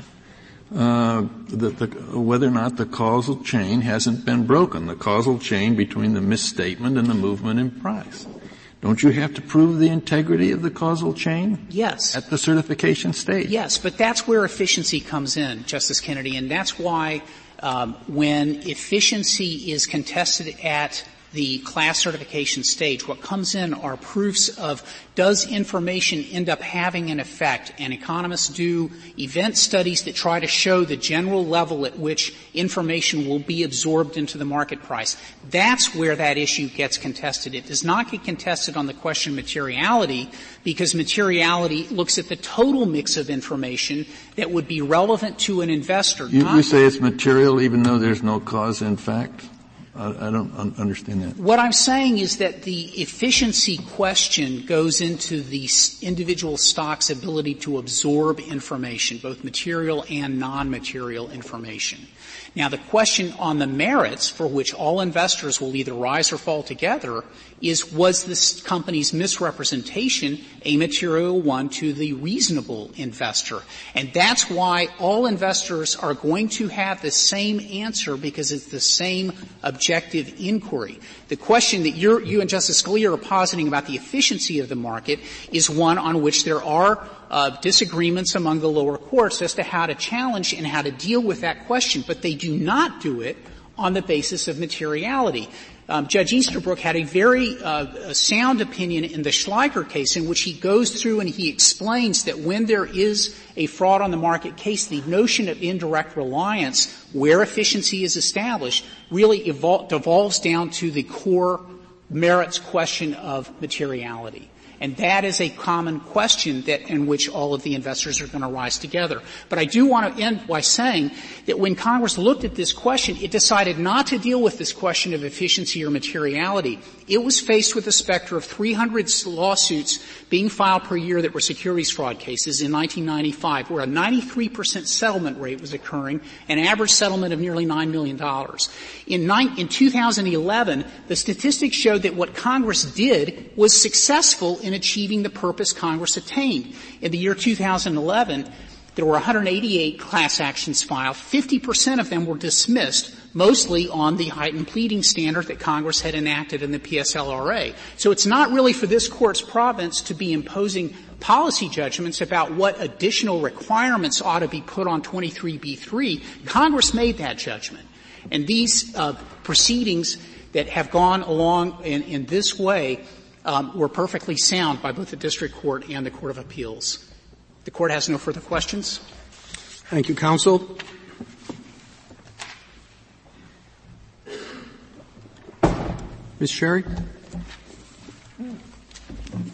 Uh, that the, whether or not the causal chain hasn't been broken, the causal chain between the misstatement and the movement in price. Don't you have to prove the integrity of the causal chain? Yes. At the certification stage? Yes, but that's where efficiency comes in, Justice Kennedy, and that's why um, when efficiency is contested at the class certification stage, what comes in are proofs of does information end up having an effect, and economists do event studies that try to show the general level at which information will be absorbed into the market price. That's where that issue gets contested. It does not get contested on the question of materiality, because materiality looks at the total mix of information that would be relevant to an investor. You, you say it's material even though there's no cause in fact? I don't understand that. What I'm saying is that the efficiency question goes into the individual stock's ability to absorb information, both material and non-material information. Now, the question on the merits, for which all investors will either rise or fall together, is was this company's misrepresentation a material one to the reasonable investor? And that's why all investors are going to have the same answer, because it's the same objective. Objective inquiry. The question that you're, you and Justice Scalia are positing about the efficiency of the market is one on which there are uh, disagreements among the lower courts as to how to challenge and how to deal with that question, but they do not do it on the basis of materiality. Um, Judge Easterbrook had a very uh, sound opinion in the Schleicher case, in which he goes through and he explains that when there is a fraud on the market case, the notion of indirect reliance, where efficiency is established, really evol- devolves down to the core merits question of materiality. And that is a common question that in which all of the investors are going to rise together. But I do want to end by saying that when Congress looked at this question, it decided not to deal with this question of efficiency or materiality. It was faced with the specter of three hundred lawsuits being filed per year that were securities fraud cases in nineteen ninety-five, where a ninety-three percent settlement rate was occurring, an average settlement of nearly nine million dollars. In, nine, in two thousand eleven, the statistics showed that what Congress did was successful in achieving the purpose Congress attained. In the year two thousand eleven, there were one hundred eighty-eight class actions filed. fifty percent of them were dismissed, mostly on the heightened pleading standard that Congress had enacted in the P S L R A. So it's not really for this Court's province to be imposing policy judgments about what additional requirements ought to be put on twenty-three B three. Congress made that judgment. And these uh, proceedings that have gone along in, in this way Um, were perfectly sound by both the District Court and the Court of Appeals. The Court has no further questions. Thank you, Counsel. Miz Sherry?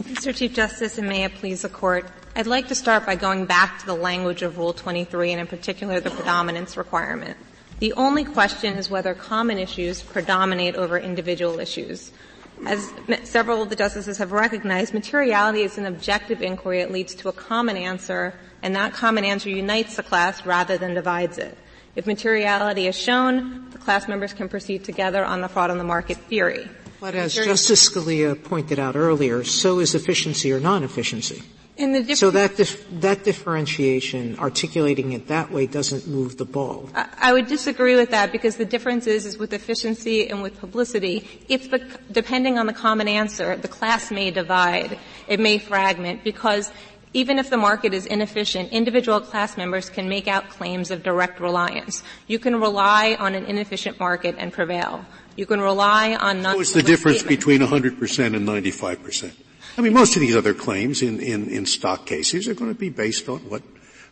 Mister Chief Justice, and may it please the Court, I'd like to start by going back to the language of Rule twenty-three, and in particular the predominance requirement. The only question is whether common issues predominate over individual issues. As several of the justices have recognized, materiality is an objective inquiry. It leads to a common answer, and that common answer unites the class rather than divides it. If materiality is shown, the class members can proceed together on the fraud on the market theory. But as Justice Scalia pointed out earlier, so is efficiency or non-efficiency. And the so that dif- that differentiation, articulating it that way, doesn't move the ball. I, I would disagree with that because the difference is, is with efficiency and with publicity. If the depending on the common answer, the class may divide, it may fragment because. Even if the market is inefficient, individual class members can make out claims of direct reliance. You can rely on an inefficient market and prevail. You can rely on non- What's the difference between one hundred percent and ninety-five percent? I mean, most of these other claims in, in, in stock cases are going to be based on what,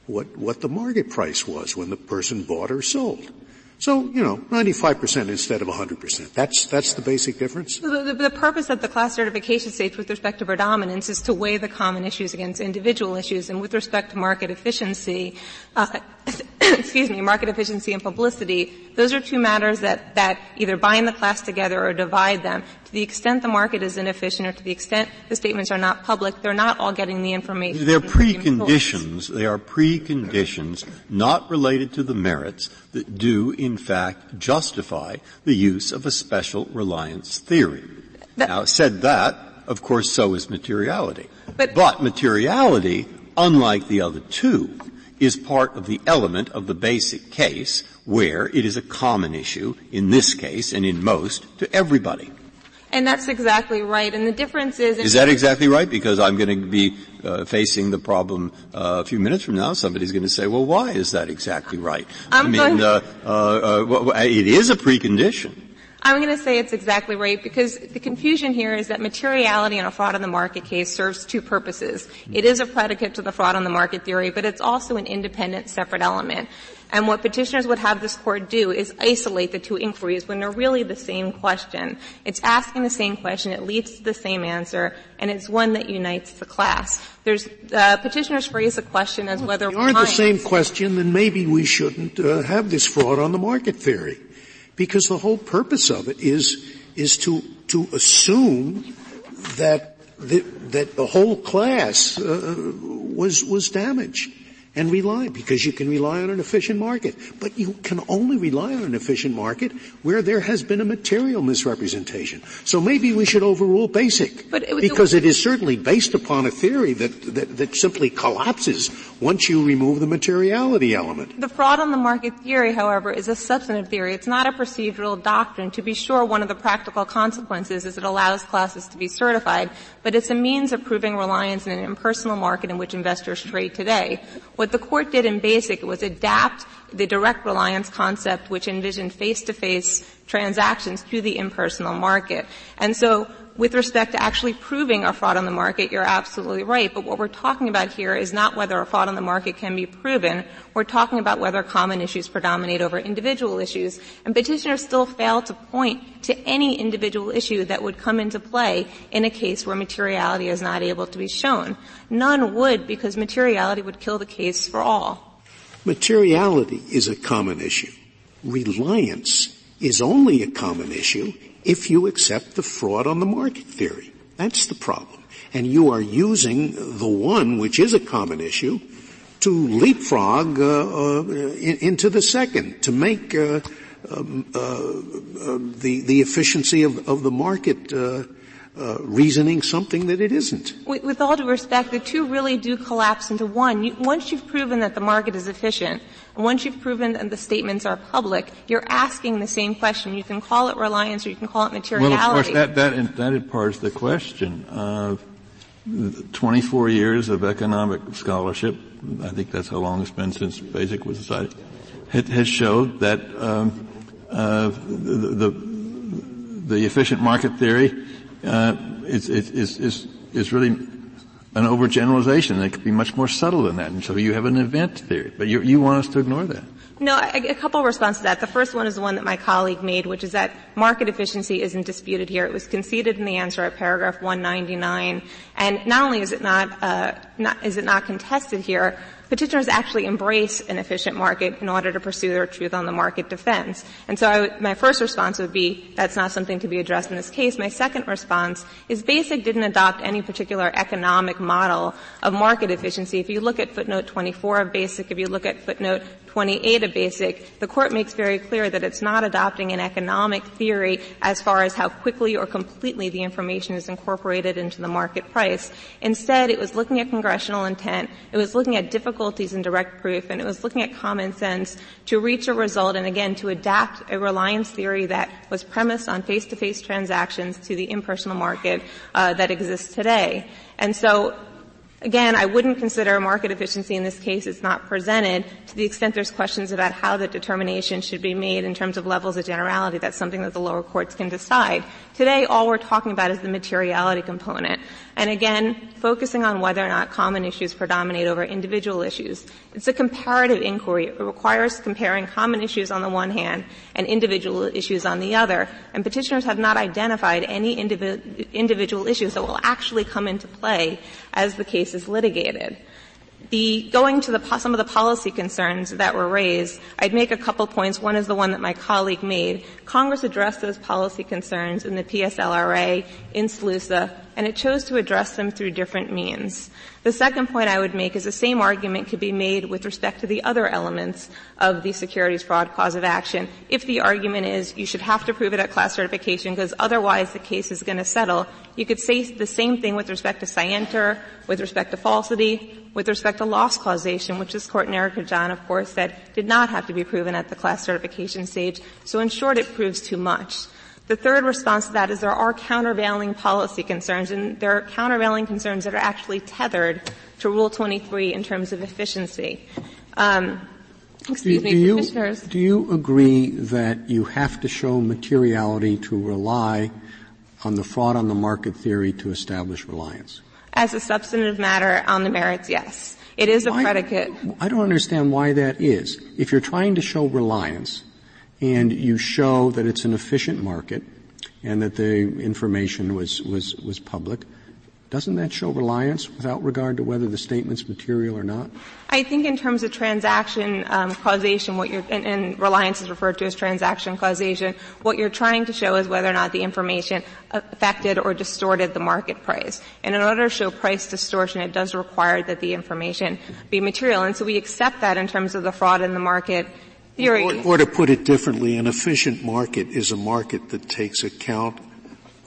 what, what the market price was when the person bought or sold. So, you know, ninety-five percent instead of one hundred percent. That's, that's the basic difference? The, the, the purpose of the class certification stage with respect to predominance is to weigh the common issues against individual issues. And with respect to market efficiency, uh, excuse me, market efficiency and publicity, those are two matters that, that either bind the class together or divide them. To the extent the market is inefficient or to the extent the statements are not public, they're not all getting the information. They're preconditions. They are preconditions not related to the merits that do, in fact, justify the use of a special reliance theory. That, now, said that, of course, so is materiality. But, but materiality, unlike the other two, is part of the element of the basic case where it is a common issue, in this case and in most, to everybody. And that's exactly right. And the difference is... Is that exactly right? Because I'm going to be uh, facing the problem uh, a few minutes from now. Somebody's going to say, well, why is that exactly right? I'm I mean, uh, uh, uh, it is a precondition. I'm going to say it's exactly right because the confusion here is that materiality in a fraud on the market case serves two purposes. It is a predicate to the fraud on the market theory, but it's also an independent, separate element. And what petitioners would have this court do is isolate the two inquiries when they're really the same question. It's asking the same question, it leads to the same answer, and it's one that unites the class. There's, uh, petitioners phrase the question as well, whether... If they aren't the same question, then maybe we shouldn't uh, have this fraud on the market theory, because the whole purpose of it is is to to assume that the, that the whole class uh, was was damaged. And rely, because you can rely on an efficient market. But you can only rely on an efficient market where there has been a material misrepresentation. So maybe we should overrule BASIC, but it, because it, it is certainly based upon a theory that, that, that simply collapses once you remove the materiality element. The fraud on the market theory, however, is a substantive theory. It's not a procedural doctrine. To be sure, one of the practical consequences is it allows classes to be certified, but it's a means of proving reliance in an impersonal market in which investors trade today. What the court did in BASIC was adapt the direct reliance concept, which envisioned face-to-face transactions, to the impersonal market. And so with respect to actually proving a fraud on the market, you're absolutely right. But what we're talking about here is not whether a fraud on the market can be proven. We're talking about whether common issues predominate over individual issues. And petitioners still fail to point to any individual issue that would come into play in a case where materiality is not able to be shown. None would, because materiality would kill the case for all. Materiality is a common issue. Reliance is only a common issue if you accept the fraud on the market theory. That's the problem. And you are using the one, which is a common issue, to leapfrog uh, uh, into the second, to make uh, um, uh, uh, the, the efficiency of, of the market uh, Uh, reasoning something that it isn't. With, with all due respect, the two really do collapse into one. You, once you've proven that the market is efficient, and once you've proven that the statements are public, you're asking the same question. You can call it reliance or you can call it materiality. Well, of course, that, that, in, that imparts the question of twenty-four years of economic scholarship, I think that's how long it's been since BASIC was decided, has showed that um, uh, the, the, the efficient market theory Uh, it's, it's, it's, it's really an overgeneralization. It could be much more subtle than that. And so you have an event theory, but you, you want us to ignore that. No, a, a couple of responses to that. The first one is the one that my colleague made, which is that market efficiency isn't disputed here. It was conceded in the answer at paragraph one ninety-nine. And not only is it not, uh, not, is it not contested here, petitioners actually embrace an efficient market in order to pursue their truth on the market defense. And so I w- my first response would be that's not something to be addressed in this case. My second response is BASIC didn't adopt any particular economic model of market efficiency. If you look at footnote twenty-four of BASIC, if you look at footnote twenty-eight of Basic, the Court makes very clear that it's not adopting an economic theory as far as how quickly or completely the information is incorporated into the market price. Instead, it was looking at congressional intent, it was looking at difficulties in direct proof, and it was looking at common sense to reach a result and, again, to adapt a reliance theory that was premised on face-to-face transactions to the impersonal market uh, that exists today. And so, again, I wouldn't consider market efficiency in this case. It's not presented. To the extent there's questions about how the determination should be made in terms of levels of generality, that's something that the lower courts can decide. Today, all we're talking about is the materiality component. And again, focusing on whether or not common issues predominate over individual issues. It's a comparative inquiry. It requires comparing common issues on the one hand and individual issues on the other. And petitioners have not identified any indivi- individual issues that will actually come into play as the case is litigated. The, going to the, some of the policy concerns that were raised, I'd make a couple points. One is the one that my colleague made. Congress addressed those policy concerns in the P S L R A, in SLUSA, and it chose to address them through different means. The second point I would make is the same argument could be made with respect to the other elements of the securities fraud cause of action. If the argument is you should have to prove it at class certification because otherwise the case is going to settle, you could say the same thing with respect to scienter, with respect to falsity, with respect to loss causation, which this Court in Erica John, of course, said did not have to be proven at the class certification stage. So in short, it proves too much. The third response to that is there are countervailing policy concerns, and there are countervailing concerns that are actually tethered to Rule twenty-three in terms of efficiency. Um, excuse do, me, do Commissioners. You, do you agree that you have to show materiality to rely on the fraud on the market theory to establish reliance? As a substantive matter on the merits, yes. It is a why, predicate. I don't understand why that is. If you're trying to show reliance, and you show that it's an efficient market and that the information was, was, was public, doesn't that show reliance without regard to whether the statement's material or not? I think in terms of transaction um, causation, what you're and, and reliance is referred to as transaction causation, what you're trying to show is whether or not the information affected or distorted the market price. And in order to show price distortion, it does require that the information be material. And so we accept that in terms of the fraud in the market. Or, or to put it differently, an efficient market is a market that takes account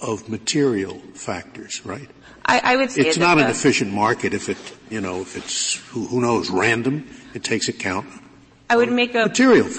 of material factors, right? I, I would say it's not an efficient market if it, you know, if it's who, who knows, random. It takes account. I would make a,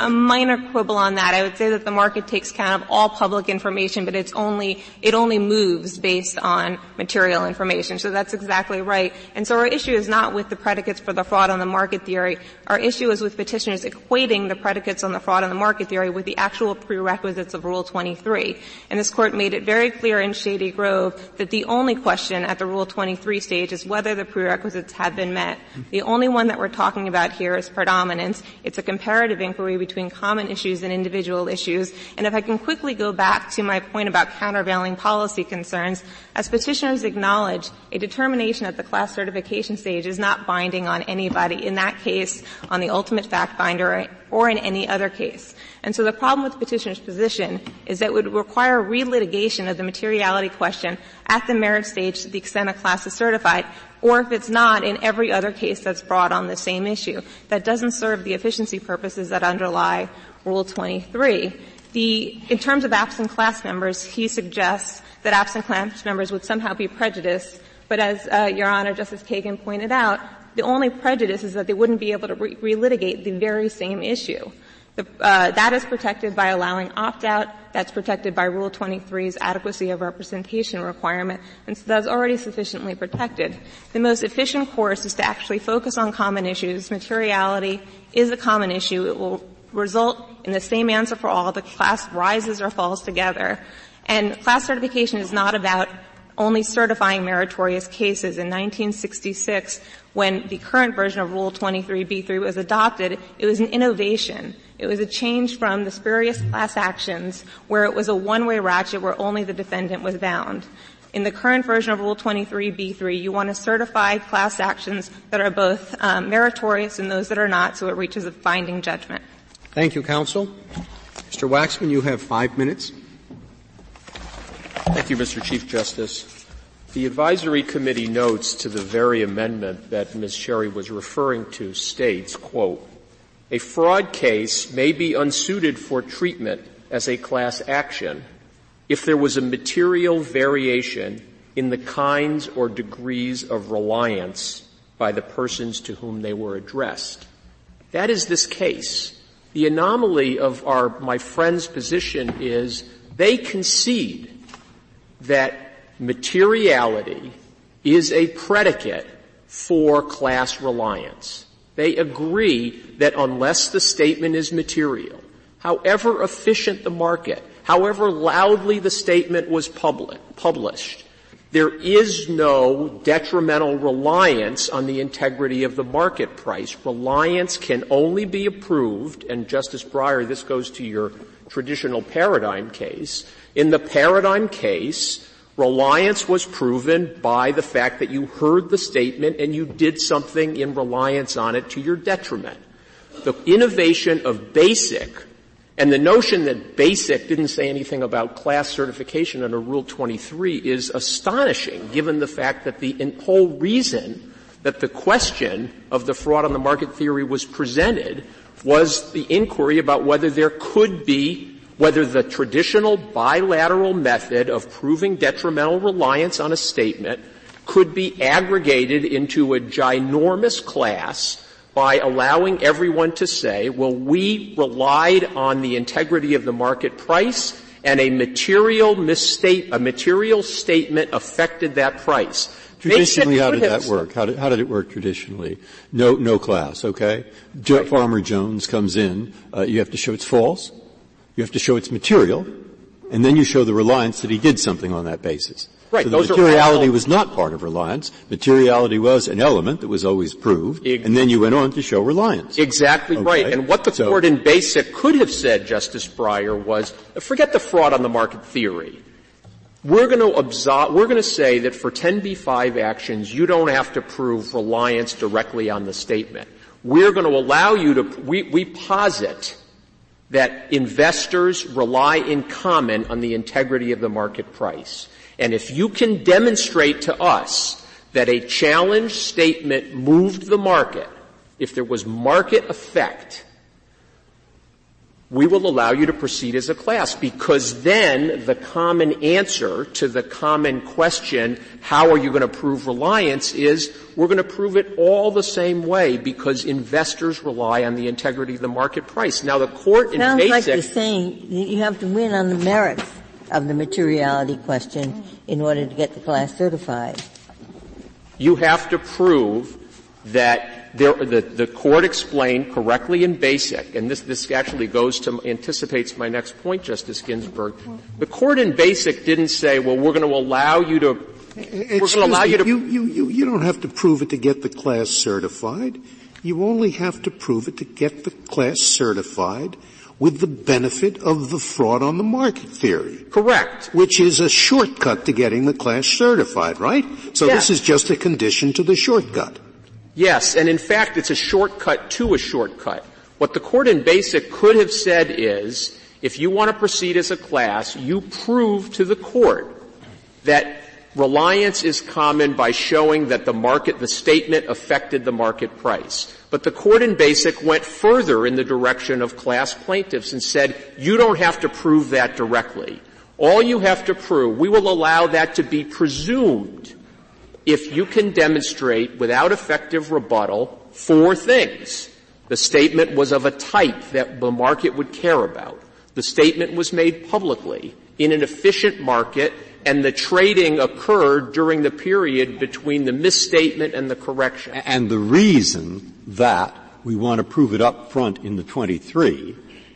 a minor quibble on that. I would say that the market takes account of all public information, but it's only, it only moves based on material information. So that's exactly right. And so our issue is not with the predicates for the fraud on the market theory. Our issue is with petitioners equating the predicates on the fraud on the market theory with the actual prerequisites of Rule twenty-three. And this Court made it very clear in Shady Grove that the only question at the Rule twenty-three stage is whether the prerequisites have been met. The only one that we're talking about here is predominance. It's a comparative inquiry between common issues and individual issues. And if I can quickly go back to my point about countervailing policy concerns, as petitioners acknowledge, a determination at the class certification stage is not binding on anybody, in that case, on the ultimate fact finder or in any other case. And so the problem with the petitioner's position is that it would require relitigation of the materiality question at the merit stage to the extent a class is certified, or if it's not, in every other case that's brought on the same issue. That doesn't serve the efficiency purposes that underlie Rule twenty-three. The, in terms of absent class members, he suggests that absent class members would somehow be prejudiced, but as uh, Your Honor, Justice Kagan pointed out, the only prejudice is that they wouldn't be able to re- relitigate the very same issue. The, uh, that is protected by allowing opt-out. That's protected by Rule twenty-three's adequacy of representation requirement, and so that's already sufficiently protected. The most efficient course is to actually focus on common issues. Materiality is a common issue. It will result in the same answer for all. The class rises or falls together. And class certification is not about only certifying meritorious cases. In nineteen sixty-six, when the current version of Rule twenty-three B three was adopted, it was an innovation. It was a change from the spurious class actions where it was a one-way ratchet where only the defendant was bound. In the current version of Rule twenty-three B three, you want to certify class actions that are both um, meritorious and those that are not, so it reaches a binding judgment. Thank you, counsel. Mister Waxman, you have five minutes. Thank you, Mister Chief Justice. The advisory committee notes to the very amendment that Miz Sherry was referring to states, quote, a fraud case may be unsuited for treatment as a class action if there was a material variation in the kinds or degrees of reliance by the persons to whom they were addressed. That is this case. The anomaly of our, my friend's position is they concede that materiality is a predicate for class reliance. They agree that unless the statement is material, however efficient the market, however loudly the statement was public, published, there is no detrimental reliance on the integrity of the market price. Reliance can only be approved, and Justice Breyer, this goes to your traditional paradigm case. In the paradigm case, reliance was proven by the fact that you heard the statement and you did something in reliance on it to your detriment. The innovation of Basic and the notion that Basic didn't say anything about class certification under Rule twenty-three is astonishing, given the fact that the whole reason that the question of the fraud on the market theory was presented was the inquiry about whether there could be, whether the traditional bilateral method of proving detrimental reliance on a statement could be aggregated into a ginormous class by allowing everyone to say, well, we relied on the integrity of the market price and a material mistake, a material statement affected that price. Traditionally, how did that work? How did, how did it work traditionally? No, no class, okay? Jo- Farmer Jones comes in, uh, you have to show it's false, you have to show it's material, and then you show the reliance that he did something on that basis. Right. So the materiality was not part of reliance. Materiality was an element that was always proved, exactly. And then you went on to show reliance. Exactly okay. Right. And what the so, court in Basic could have said, Justice Breyer, was forget the fraud on the market theory. We're going to absolve, we're going to say that for ten B five actions, you don't have to prove reliance directly on the statement. We're going to allow you to. We, we posit that investors rely in common on the integrity of the market price. And if you can demonstrate to us that a challenge statement moved the market, if there was market effect, we will allow you to proceed as a class, because then the common answer to the common question, how are you going to prove reliance, is we're going to prove it all the same way because investors rely on the integrity of the market price. Now, the court in Basic — sounds like you're saying you have to win on the merits of the materiality question in order to get the class certified. You have to prove that there, the, the court explained correctly in Basic, and this, this actually goes to, anticipates my next point, Justice Ginsburg. The court in Basic didn't say, well, we're going to allow you to, Excuse we're going to allow me, you to. You, you, you don't have to prove it to get the class certified. You only have to prove it to get the class certified with the benefit of the fraud on the market theory. Correct. Which is a shortcut to getting the class certified, right? So yes. This is just a condition to the shortcut. Yes, and in fact, it's a shortcut to a shortcut. What the court in Basic could have said is, if you want to proceed as a class, you prove to the court that reliance is common by showing that the market, the statement affected the market price. But the court in Basic went further in the direction of class plaintiffs and said, you don't have to prove that directly. All you have to prove, we will allow that to be presumed if you can demonstrate without effective rebuttal four things. The statement was of a type that the market would care about. The statement was made publicly in an efficient market, and the trading occurred during the period between the misstatement and the correction. And the reason that we want to prove it up front in the twenty-three,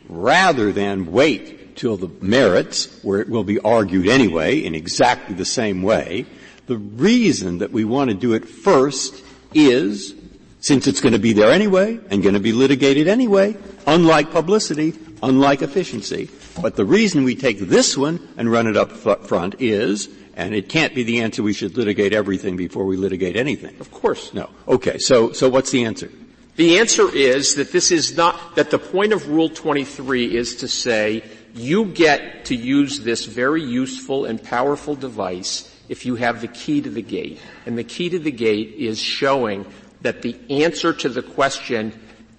rather than wait till the merits, where it will be argued anyway in exactly the same way, the reason that we want to do it first is, since it's going to be there anyway and going to be litigated anyway, unlike publicity, unlike efficiency. But the reason we take this one and run it up front is, and it can't be the answer we should litigate everything before we litigate anything. Of course. No. Okay. So, so what's the answer? The answer is that this is not, that the point of Rule twenty-three is to say you get to use this very useful and powerful device if you have the key to the gate. And the key to the gate is showing that the answer to the question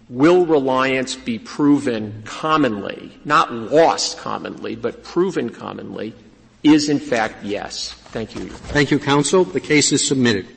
will reliance be proven commonly, not lost commonly, but proven commonly, is in fact yes. Thank you. Thank you, counsel. The case is submitted.